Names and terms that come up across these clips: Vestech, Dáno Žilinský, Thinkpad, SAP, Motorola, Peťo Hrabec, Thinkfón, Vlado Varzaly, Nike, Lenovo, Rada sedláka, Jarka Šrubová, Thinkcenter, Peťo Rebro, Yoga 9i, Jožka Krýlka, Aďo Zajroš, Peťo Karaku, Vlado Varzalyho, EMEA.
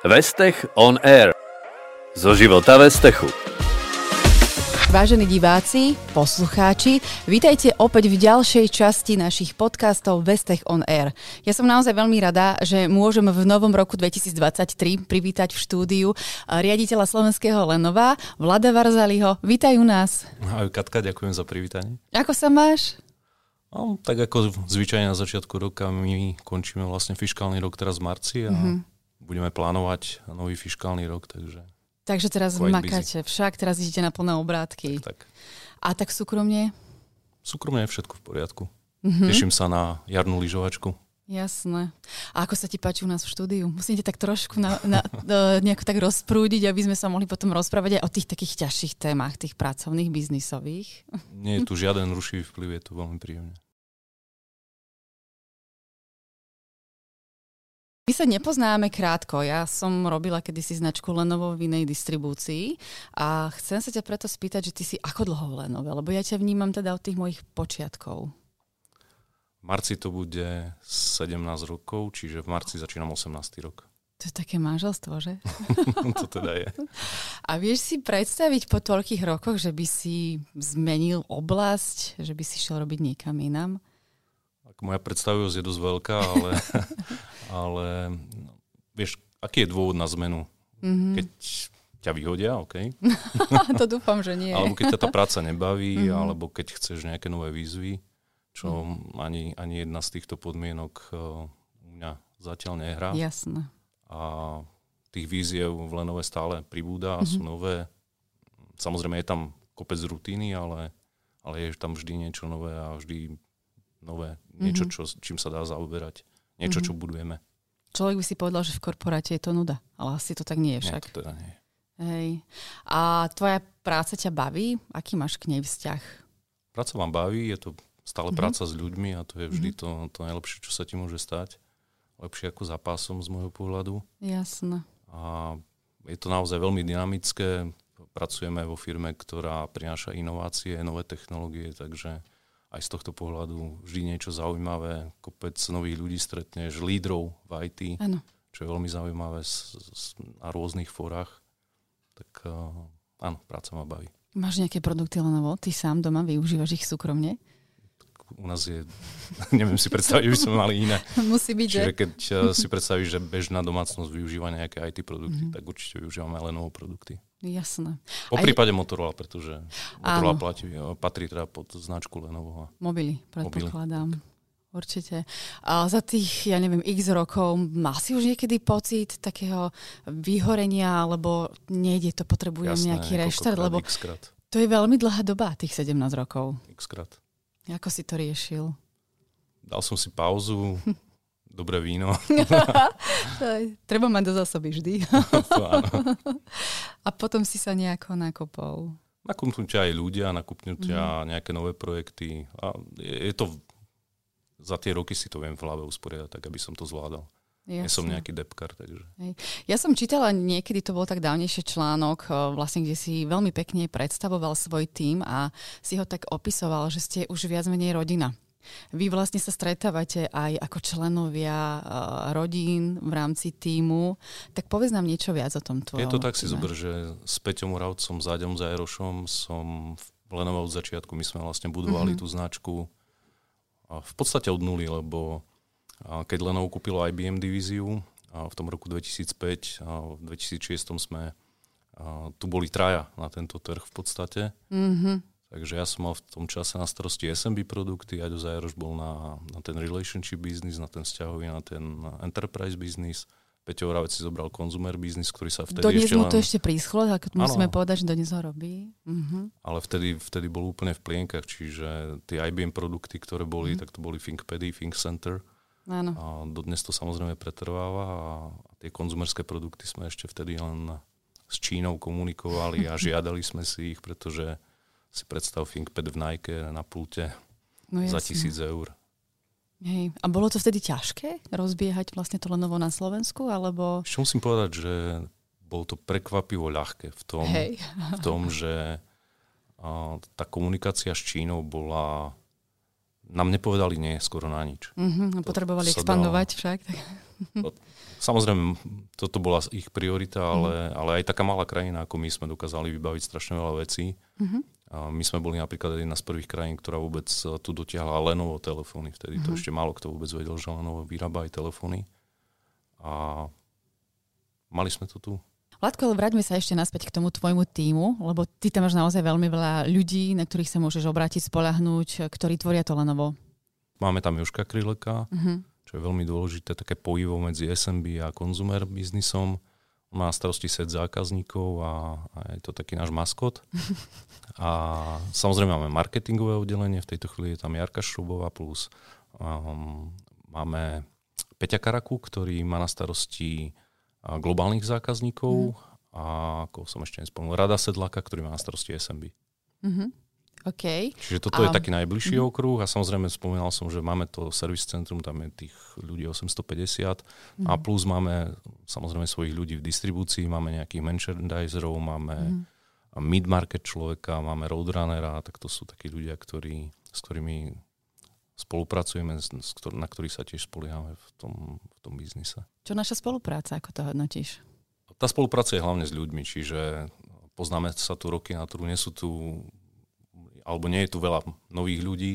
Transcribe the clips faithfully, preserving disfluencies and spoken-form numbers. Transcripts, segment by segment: Vestech on Air. Zo života Vestechu. Vážení diváci, poslucháči, vítajte opäť v ďalšej časti našich podcastov Vestech on Air. Ja som naozaj veľmi rada, že môžem v novom roku dvetisíctridsaťtri privítať v štúdiu riaditeľa slovenského Lenova, Vlada Varzalyho. Vítaj u nás. Ahoj Katka, ďakujem za privítanie. Ako sa máš? No, tak ako zvyčajne na začiatku roka my končíme vlastne fiškálny rok teraz v marci a mm-hmm. budeme plánovať nový fiškálny rok, takže... Takže teraz makáte, však teraz idete na plné obrátky. Tak, tak. A tak súkromne? Súkromne je všetko v poriadku. Mm-hmm. Teším sa na jarnú lyžovačku. Jasné. A ako sa ti páči u nás v štúdiu? Musíte tak trošku na, na, nejako tak rozprúdiť, aby sme sa mohli potom rozprávať aj o tých takých ťažších témach, tých pracovných, biznisových. Nie je tu žiaden rušivý vplyv, je tu veľmi príjemne. My sa nepoznáme krátko. Ja som robila kedysi značku Lenovo v inej distribúcii a chcem sa ťa preto spýtať, že ty si ako dlho v Lenove, lebo ja ťa vnímam teda od tých mojich počiatkov. V marci to bude sedemnásť rokov, čiže v marci začínam osemnásty rok. To je také manželstvo, že? To teda je. A vieš si predstaviť po toľkých rokoch, že by si zmenil oblasť, že by si šiel robiť niekam inam? Moja predstavivosť je dosť veľká, ale, ale no, vieš, aký je dôvod na zmenu? Mm-hmm. Keď ťa vyhodia, OK. To dúfam, že nie. Alebo keď ťa tá práca nebaví, mm-hmm. alebo keď chceš nejaké nové výzvy, čo mm-hmm. ani, ani jedna z týchto podmienok uh, u mňa zatiaľ nehrá. Jasné. A tých výziev v Lenove stále pribúda a mm-hmm. sú nové. Samozrejme je tam kopec rutiny, ale, ale je tam vždy niečo nové a vždy... nové, niečo, čo, čím sa dá zaoberať. Niečo, čo budujeme. Človek by si povedal, že v korporáte je to nuda, ale asi to tak nie je však. Nie, to teda nie je. Hej. A tvoja práca ťa baví? Aký máš k nej vzťah? Práca vám baví, je to stále mm-hmm. práca s ľuďmi a to je vždy mm-hmm. to, to najlepšie, čo sa ti môže stať. Lepšie ako za pásom z môjho pohľadu. Jasné. A je to naozaj veľmi dynamické. Pracujeme vo firme, ktorá prináša inovácie, nové technológie, takže... Aj z tohto pohľadu vždy niečo zaujímavé, kopec nových ľudí stretneš, lídrov v í té, ano. Čo je veľmi zaujímavé s, s, na rôznych fórach. Tak uh, áno, práca ma baví. Máš nejaké produkty Lenovo? Ty sám doma využívaš ich súkromne? Tak u nás je, neviem si predstaviť, že by sme mali iné. Musí byť, že? Čiže keď si predstavíš, že bežná domácnosť využíva nejaké í té produkty, mm-hmm. tak určite využívame aj Lenovo produkty. Jasné. Po prípade Aj... Motorola, pretože Motorola platí, patrí teda pod značku Lenovo. Mobily, predpokladám. Mobily. Určite. A za tých, ja neviem, x rokov, má si už niekedy pocit takého vyhorenia, alebo nejde to, potrebujem Jasné, nejaký reštart, lebo x-krát. To je veľmi dlhá doba, tých sedemnásť rokov. X-krát. Ako si to riešil? Dal som si pauzu, dobré víno. Treba mať do zásoby vždy. To áno. A potom si sa nejako nakopol. Nakúpnú ťa aj ľudia, nakúpnú ťa mm. nejaké nové projekty. A je to, za tie roky si to viem v hlave usporiadať, tak aby som to zvládal. Jasne. Ja som nejaký depkar, takže. Hej. Ja som čítala niekedy, to bol tak dávnejší článok, vlastne, kde si veľmi pekne predstavoval svoj tím a si ho tak opisoval, že ste už viac menej rodina. Vy vlastne sa stretávate aj ako členovia uh, rodín v rámci tímu. Tak povedz nám niečo viac o tom tvojom. Je to tak týme. Si zober, že s Peťom Hravcom, Záďom Zajrošom som v Lenove od začiatku. My sme vlastne budovali mm-hmm. tú značku a v podstate od nuly, lebo keď Lenovo kúpilo í bé em divíziu a v tom roku dvetisícpäť a v dvetisícšesť sme a tu boli traja na tento trh v podstate. Mhm. Takže ja som mal v tom čase na starosti es em bé produkty, Aďo Zajroš bol na, na ten relationship business, na ten vzťahový, na ten enterprise business. Peťo Hrabec si zobral consumer business, ktorý sa vtedy donies ešte len... Donies mu to ešte príschlo, tak musíme ano. povedať, že donies ho robí. Uh-huh. Ale vtedy, vtedy bol úplne v plienkach, čiže tie í bé em produkty, ktoré boli, uh-huh. tak to boli Thinkpady, Thinkcenter. Áno. A dodnes to samozrejme pretrváva a tie konzumerské produkty sme ešte vtedy len s Čínou komunikovali a žiadali sme si ich, pretože... Si predstav Thinkpad v Nike na pulte no za tisíc eur. Hej. A bolo to vtedy ťažké rozbiehať vlastne to Lenovo na Slovensku? Alebo... Ešte musím povedať, že bolo to prekvapivo ľahké v tom, v tom že a, tá komunikácia s Čínou bola... Nám nepovedali nie skoro na nič. Mm-hmm, potrebovali expandovať dalo, však. Tak. Samozrejme, toto bola ich priorita, ale, mm. ale aj taká malá krajina, ako my sme dokázali vybaviť strašne veľa vecí. Mm-hmm. A my sme boli napríklad jedna z prvých krajín, ktorá vôbec tu dotiahla Lenovo telefóny. Vtedy mm-hmm. to ešte málo kto vôbec vedel, že Lenovo vyrába aj telefóny. A mali sme to tu. Vládko, ale vráťme sa ešte naspäť k tomu tvojmu tímu, lebo ty tam máš naozaj veľmi veľa ľudí, na ktorých sa môžeš obrátiť, spoľahnúť, ktorí tvoria to Lenovo. Máme tam Jožka Krýlka, uh-huh. čo je veľmi dôležité, také pojivo medzi es em bé a konzumer biznisom. On má na starosti set zákazníkov a, a je to taký náš maskot. A samozrejme máme marketingové oddelenie, v tejto chvíli je tam Jarka Šrubová plus. Um, máme Peťa Karaku, ktorý má na starosti globálnych zákazníkov uh-huh. a ako som ešte nespomenul, Rada Sedláka, ktorý má na starosti es em bé. Uh-huh. Okay. Čiže toto a... je taký najbližší mm. okruh a samozrejme spomínal som, že máme to servis centrum, tam je tých ľudí osemstopäťdesiat mm. a plus máme samozrejme svojich ľudí v distribúcii, máme nejakých merchandiserov, máme mm. mid-market človeka, máme roadrunnera, tak to sú takí ľudia, ktorí, s ktorými spolupracujeme, na ktorých sa tiež spoliehame v tom, v tom biznise. Čo naša spolupráca, ako to hodnotíš? Tá spolupráca je hlavne s ľuďmi, čiže poznáme sa tu roky na trhu, nie sú tu alebo nie je tu veľa nových ľudí,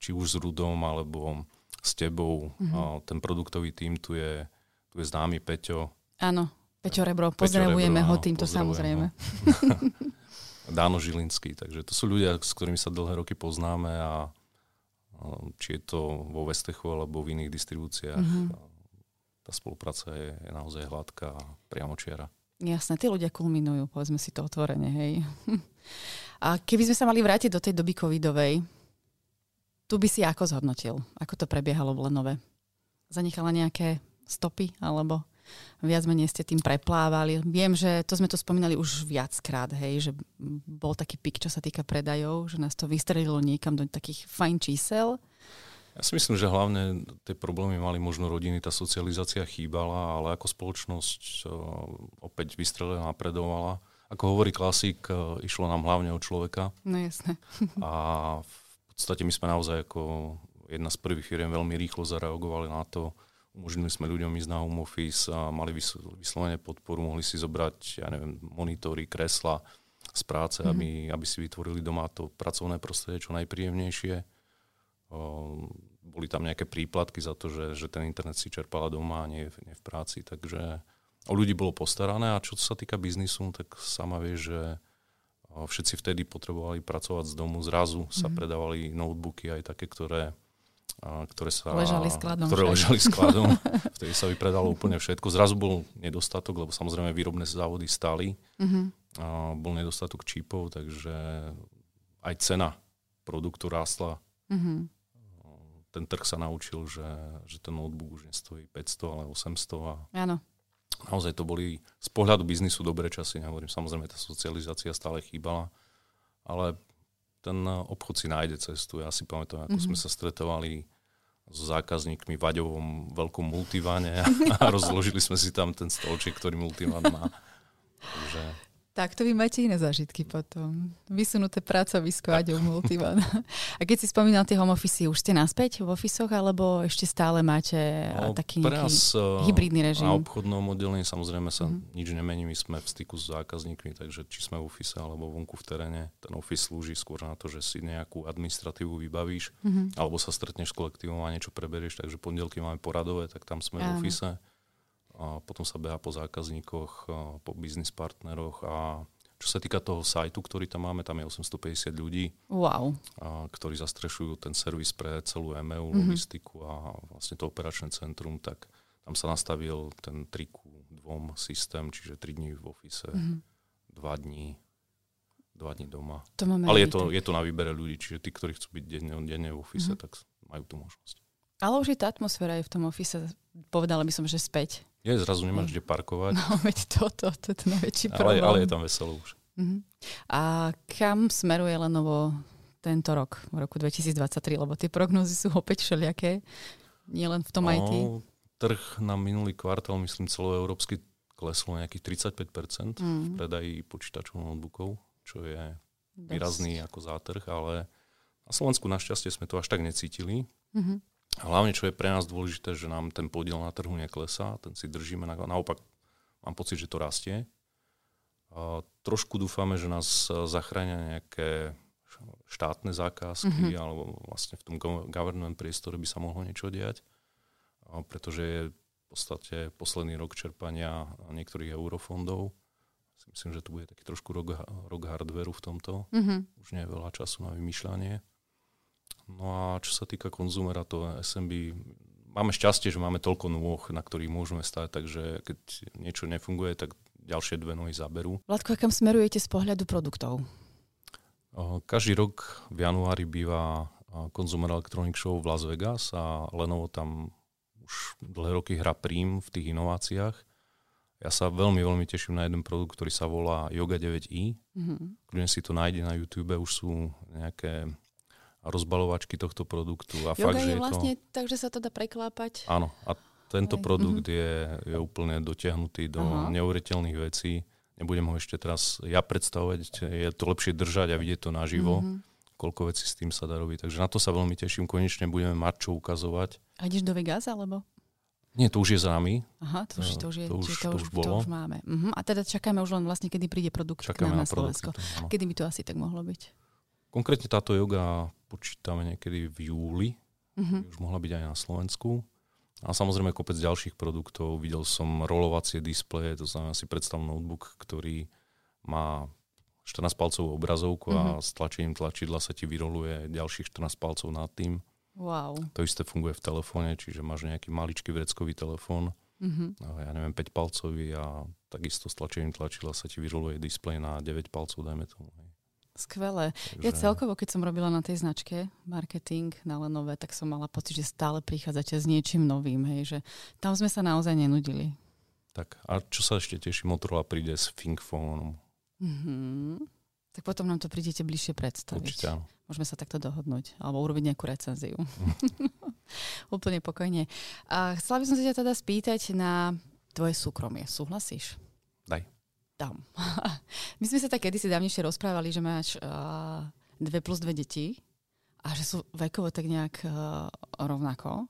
či už s Rudom, alebo s tebou. Mm-hmm. Ten produktový tím, tu je, tu je známy Peťo. Áno, Peťo Rebro, pozdravujeme Peťo Rebro, ho týmto samozrejme. Dáno Žilinský, takže to sú ľudia, s ktorými sa dlhé roky poznáme a či je to vo Vestechu alebo v iných distribúciách. Mm-hmm. Tá spolupráca je, je naozaj hladká a priamočiara. Jasné, tí ľudia kulminujú, povedzme si to otvorene, hej. A keby sme sa mali vrátiť do tej doby covidovej, tu by si ako zhodnotil? Ako to prebiehalo v Lenove? Zanechala nejaké stopy? Alebo viac menej ste tým preplávali? Viem, že to sme to spomínali už viackrát, hej, že bol taký pik, čo sa týka predajov, že nás to vystrelilo niekam do takých fajn čísel. Ja si myslím, že hlavne tie problémy mali možno rodiny, tá socializácia chýbala, ale ako spoločnosť opäť vystrelila a predovala. Ako hovorí klasík, išlo nám hlavne o človeka. No jasné. A v podstate my sme naozaj ako jedna z prvých firiem veľmi rýchlo zareagovali na to. Umožnili sme ľuďom ísť na home office a mali vyslovene podporu, mohli si zobrať, ja neviem, monitory, kresla z práce, mm-hmm. aby, aby si vytvorili doma to pracovné prostredie čo najpríjemnejšie. Boli tam nejaké príplatky za to, že, že ten internet si čerpala doma a nie, nie v práci, takže o ľudí bolo postarané a čo sa týka biznisu, tak sama vieš, že všetci vtedy potrebovali pracovať z domu, zrazu mm-hmm. sa predávali notebooky aj také, ktoré, ktoré sa ležali skladom, ktoré ležali skladom. Vtedy sa vypredalo úplne všetko, zrazu bol nedostatok, lebo samozrejme výrobné závody stáli, mm-hmm. bol nedostatok čipov, takže aj cena produktu rástla. Mm-hmm. Ten trh sa naučil, že, že ten notebook už nestojí päťsto, ale osemsto. A áno. Naozaj to boli z pohľadu biznisu dobré časy, nehovorím. Samozrejme, tá socializácia stále chýbala, ale ten obchod si nájde cestu. Ja si pamätám, ako mm-hmm. sme sa stretovali s zákazníkmi v Aďovom veľkom multivane a, a rozložili sme si tam ten stolček, ktorý multivan má. Takže... Tak, to vy máte iné zážitky potom. Vysunuté pracovisko a ďom multivan. A keď si spomínal tie home office, už ste naspäť v office alebo ešte stále máte no, taký nejaký hybridný režim? Na obchodnom oddelení samozrejme sa mm-hmm. nič nemení. My sme v styku s zákazníkmi, takže či sme v office alebo vonku v teréne, ten office slúži skôr na to, že si nejakú administratívu vybavíš mm-hmm. alebo sa stretneš s kolektívom a niečo preberieš, takže pondelky máme poradové, tak tam sme Aj. v office. A potom sa beha po zákazníkoch, po business partneroch a čo sa týka toho sajtu, ktorý tam máme, tam je osemstopäťdesiat ľudí, wow. a, ktorí zastrešujú ten servis pre celú EMEA, mm-hmm. logistiku a vlastne to operačné centrum, tak tam sa nastavil ten tri ku dvom systém, čiže tri dní v office, mm-hmm. dva dní, dva dní doma. To máme Ale je to, je to na výbere ľudí, čiže tí, ktorí chcú byť denne, denne v office, mm-hmm. tak majú tú možnosť. Ale už je tá atmosféra aj v tom office, povedala by som, že späť. Ja zrazu nemáš kde parkovať. No, veď toto, to je ten najväčší problém. Ale, ale je tam veselo už. Uh-huh. A kam smeruje Lenovo tento rok, v roku dvetisíctridsaťtri? Lebo tie prognózy sú opäť všelijaké, nielen v tom no, í té. Trh na minulý kvartál, myslím, celoeurópsky kleslo nejakých tridsaťpäť percent uh-huh. v predaji počítačov, notebookov, čo je výrazný ako zátrh, ale na Slovensku našťastie sme to až tak necítili. Mhm. Uh-huh. Hlavne, čo je pre nás dôležité, že nám ten podiel na trhu neklesá, ten si držíme, na, naopak mám pocit, že to rastie. A trošku dúfame, že nás zachránia nejaké štátne zákazky, mm-hmm. alebo vlastne v tom government priestore by sa mohlo niečo diať, a pretože je v podstate posledný rok čerpania niektorých eurofondov. Myslím, že tu bude taký trošku rok, rok hardveru v tomto. Mm-hmm. Už nie je veľa času na vymýšľanie. No a čo sa týka konzumera, to es em bé, máme šťastie, že máme toľko nôh, na ktorých môžeme stať, takže keď niečo nefunguje, tak ďalšie dve nohy zaberú. Vládko, kam smerujete z pohľadu produktov? Každý rok v januári býva Consumer Electronics Show v Las Vegas a Lenovo tam už dlhé roky hrá prím v tých inováciách. Ja sa veľmi, veľmi teším na jeden produkt, ktorý sa volá Yoga deväť i. Mm-hmm. Kľudne si to nájde na YouTube, už sú nejaké rozbalovačky tohto produktu. A Yoga fakt, je, že je vlastne to... tak, že sa to dá preklápať. Áno, a tento Aj. produkt mm-hmm. je, je úplne dotiahnutý do Aha. neuveriteľných vecí. Nebudem ho ešte teraz ja predstavovať, je to lepšie držať a vidieť to naživo, mm-hmm. koľko vecí s tým sa dá robiť. Takže na to sa veľmi teším, konečne budeme mať čo ukazovať. A ideš do Vegas, alebo? Nie, to už je za nami. Aha, to už, to už, je, to už, to už, to už bolo. To už máme. Uh-huh. A teda čakáme už len vlastne, kedy príde produkt k nám na, na Slovensko. Produkty, kedy by to asi tak mohlo byť? Konkrétne táto yoga počítame niekedy v júli. Uh-huh. Už mohla byť aj na Slovensku. A samozrejme kopec ďalších produktov. Videl som rolovacie displeje, to znamená si predstav notebook, ktorý má štrnásťpalcovú obrazovku uh-huh. a s tlačením tlačidla sa ti vyroluje ďalších štrnásť palcov nad tým. Wow. To isté funguje v telefóne, čiže máš nejaký maličký vreckový telefón, mm-hmm. ja neviem, päťpalcový a takisto s tlačením tlačidla sa ti vyroluje displej na deväť palcov, dajme tomu. Skvelé. Takže... Ja celkovo, keď som robila na tej značke marketing na Lenove, tak som mala pocit, že stále prichádzate s niečím novým, hej, že tam sme sa naozaj nenudili. Tak a čo sa ešte teší, Motorola príde s Thinkfónom. Mhm. Tak potom nám to prídete bližšie predstaviť. Určite, áno. Môžeme sa takto dohodnúť alebo urobiť nejakú recenziu. Úplne pokojne. A chcela by som sa ťa teda spýtať na tvoje súkromie. Súhlasíš? Daj. Dám. My sme sa tak kedysi dávnejšie rozprávali, že máš uh, dve plus dve deti a že sú vekovo tak nejak uh, rovnako.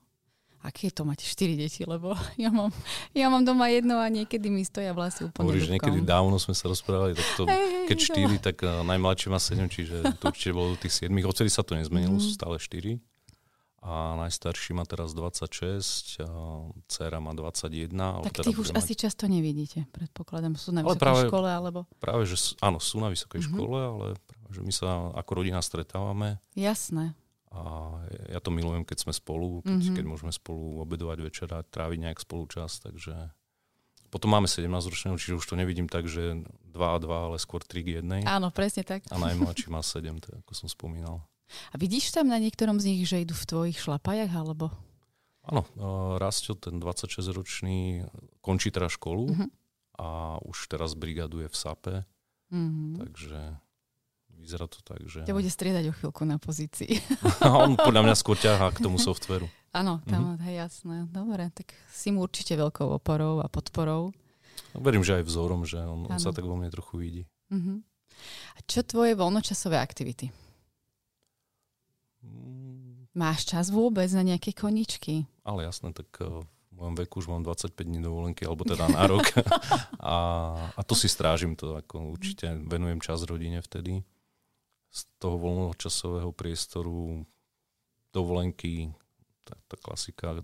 Aké to máte štyri deti, lebo ja mám, ja mám doma jedno a niekedy mi stoja vlasy úplne dúbkom. Niekedy dávno sme sa rozprávali, tak to, hey, keď štyri, tak uh, najmladšie má sedem, čiže to určite bolo do tých siedmich. Odtedy sa to nezmenilo, mm. sú stále štyri. A najstarší má teraz dvadsaťšesť, dcéra má dvadsaťjeden. Tak tých už mať... asi často nevidíte, predpokladám. Sú na vysokej ale práve, škole, alebo... Práve, že áno, sú na vysokej mm-hmm. škole, ale práve, že my sa ako rodina stretávame. Jasné. A ja to milujem, keď sme spolu, keď, mm-hmm. keď môžeme spolu obedovať večera, tráviť nejak spolu čas, takže... Potom máme sedemnásťročného, čiže už to nevidím tak, že dva a dva, ale skôr tri k jednej. Áno, presne tak. A najmladší má sedem, to, ako som spomínal. A vidíš tam na niektorom z nich, že idú v tvojich šlapajach, alebo? Áno, Rastio, ten dvadsaťšesťročný, končí teraz školu mm-hmm. a už teraz brigaduje v SAPe, mm-hmm. takže... Vyzerá to tak, že... Ťa bude striedať o chvíľku na pozícii. On podľa mňa skôr ťahá k tomu softveru. Áno, tam, mm-hmm. hej, jasné. Dobre, tak si mu určite veľkou oporou a podporou. Verím, že aj vzorom, že on, on sa tak vo mne trochu vidí. Mm-hmm. A čo tvoje voľnočasové aktivity? Mm. Máš čas vôbec na nejaké koničky? Ale jasné, tak... Uh... V mojom veku už mám dvadsaťpäť dní dovolenky, alebo teda na rok. A, a to si strážim, to ako určite venujem čas rodine vtedy. Z toho voľnočasového priestoru dovolenky, tá, tá klasika.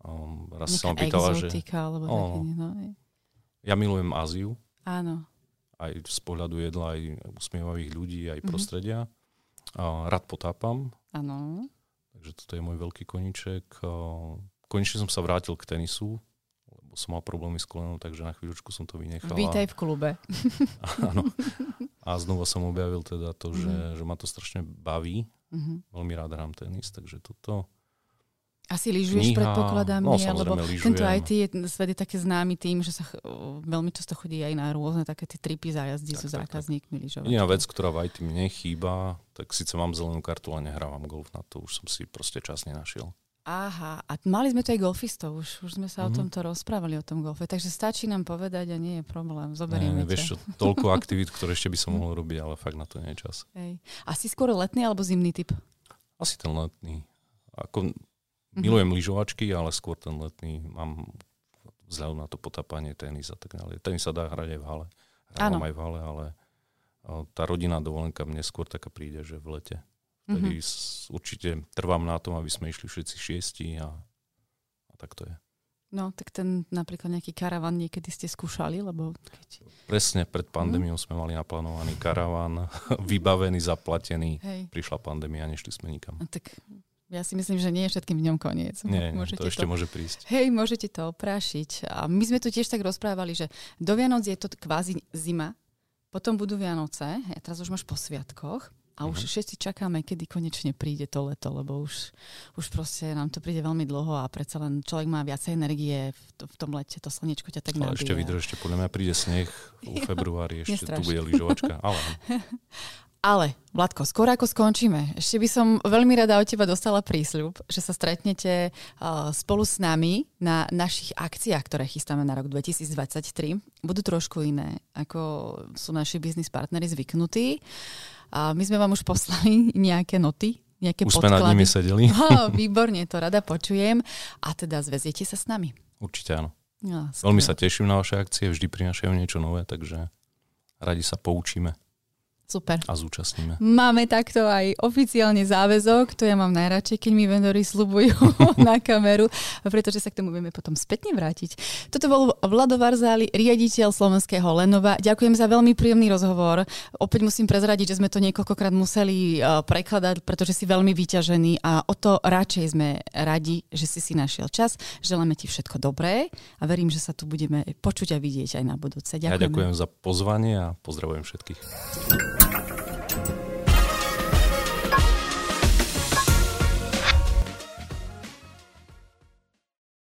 Um, raz sa ma pýtala, že... Alebo no, taký, no. Ja milujem Áziu. Áno. Aj z pohľadu jedla, aj usmievavých ľudí, aj mm-hmm. prostredia. Uh, rád potápam. Áno. Takže toto je môj veľký koníček. Uh, Konečne som sa vrátil k tenisu, lebo som mal problémy s kolenom, takže na chvíľočku som to vynechal. Vítaj v klube. Áno. A znova som objavil teda to, mm. že, že ma to strašne baví. Mm-hmm. Veľmi rád hrám tenis, takže toto... Asi lyžuješ, predpokladám, no, nie? Lebo lyžujem. Tento í té je, svet je také známy tým, že sa ch- veľmi často chodí aj na rôzne také tie tripy, zájazdy so zákazníkmi lyžovačky. Jediná vec, ktorá v í té mne chýba, tak síce mám zelenú kartu, ale nehrávam golf, na to už som si proste čas nenašiel. Aha, a mali sme tu aj golfistov, už, už sme sa mm-hmm. o tomto rozprávali, o tom golfe, takže stačí nám povedať a nie je problém, zoberieme ne, ne, vieš čo, toľko aktivít, ktoré ešte by som mohol robiť, ale fakt na to nie je čas. Hej. Asi skôr letný alebo zimný typ? Asi ten letný. Ako Milujem lyžovačky, ale skôr ten letný. Mám vzhľadom na to potápanie, tenis a tak ďalej. Tenis sa dá hrať aj v hale. Hrávam aj v hale, ale tá rodinná dovolenka mne skôr taká príde, že v lete. Vtedy mm-hmm. určite trvám na tom, aby sme išli všetci šiesti a, a tak to je. No, tak ten napríklad nejaký karavan niekedy ste skúšali, lebo... Keď... Presne, pred pandémiou mm. sme mali naplánovaný karavan, vybavený, zaplatený. Hej. Prišla pandémia a nešli sme nikam. No, tak ja si myslím, že nie je všetkým dňom koniec. Nie, nie to ešte to... môže prísť. Hej, môžete to oprášiť. A my sme tu tiež tak rozprávali, že do Vianoc je to kvázi zima, potom budú Vianoce, hej, teraz už máš po sviatkoch. A už všetci čakáme, kedy konečne príde to leto, lebo už, už proste nám to príde veľmi dlho a predsa len človek má viacej energie v, to, v tom lete, to slnečko ťa tak nabíja. Ale ešte vydrž, ešte podľa mňa príde sneh vo februári, ešte nestrašný. Tu bude lyžovačka. Ale... ale, Vladko, skôr ako skončíme, ešte by som veľmi rada od teba dostala prísľub, že sa stretnete uh, spolu s nami na našich akciách, ktoré chystáme na rok dvetisícdvadsaťtri. Budú trošku iné, ako sú naši biznis partneri zvyknutí. A my sme vám už poslali nejaké noty, nejaké už podklady. Už sme nad nimi sedeli. Oh, výborne, to rada počujem. A teda zväziete sa s nami. Určite áno. No, veľmi sa teším na vaše akcie, vždy prinášajú niečo nové, takže radi sa poučíme. Super. A zúčastníme. Máme takto aj oficiálne záväzok, to ja mám najradšej, keď mi vendori sľubujú na kameru, pretože sa k tomu vieme potom spätne vrátiť. Toto bol Vlado Varzaly, riaditeľ slovenského Lenova. Ďakujem za veľmi príjemný rozhovor. Opäť musím prezradiť, že sme to niekoľkokrát museli prekladať, pretože si veľmi vyťažený a o to radšej sme radi, že si si našiel čas. Želáme ti všetko dobré a verím, že sa tu budeme počuť a vidieť aj na budúce. Ďakujem. Ja ďakujem za pozvanie a pozdravujem všetkých.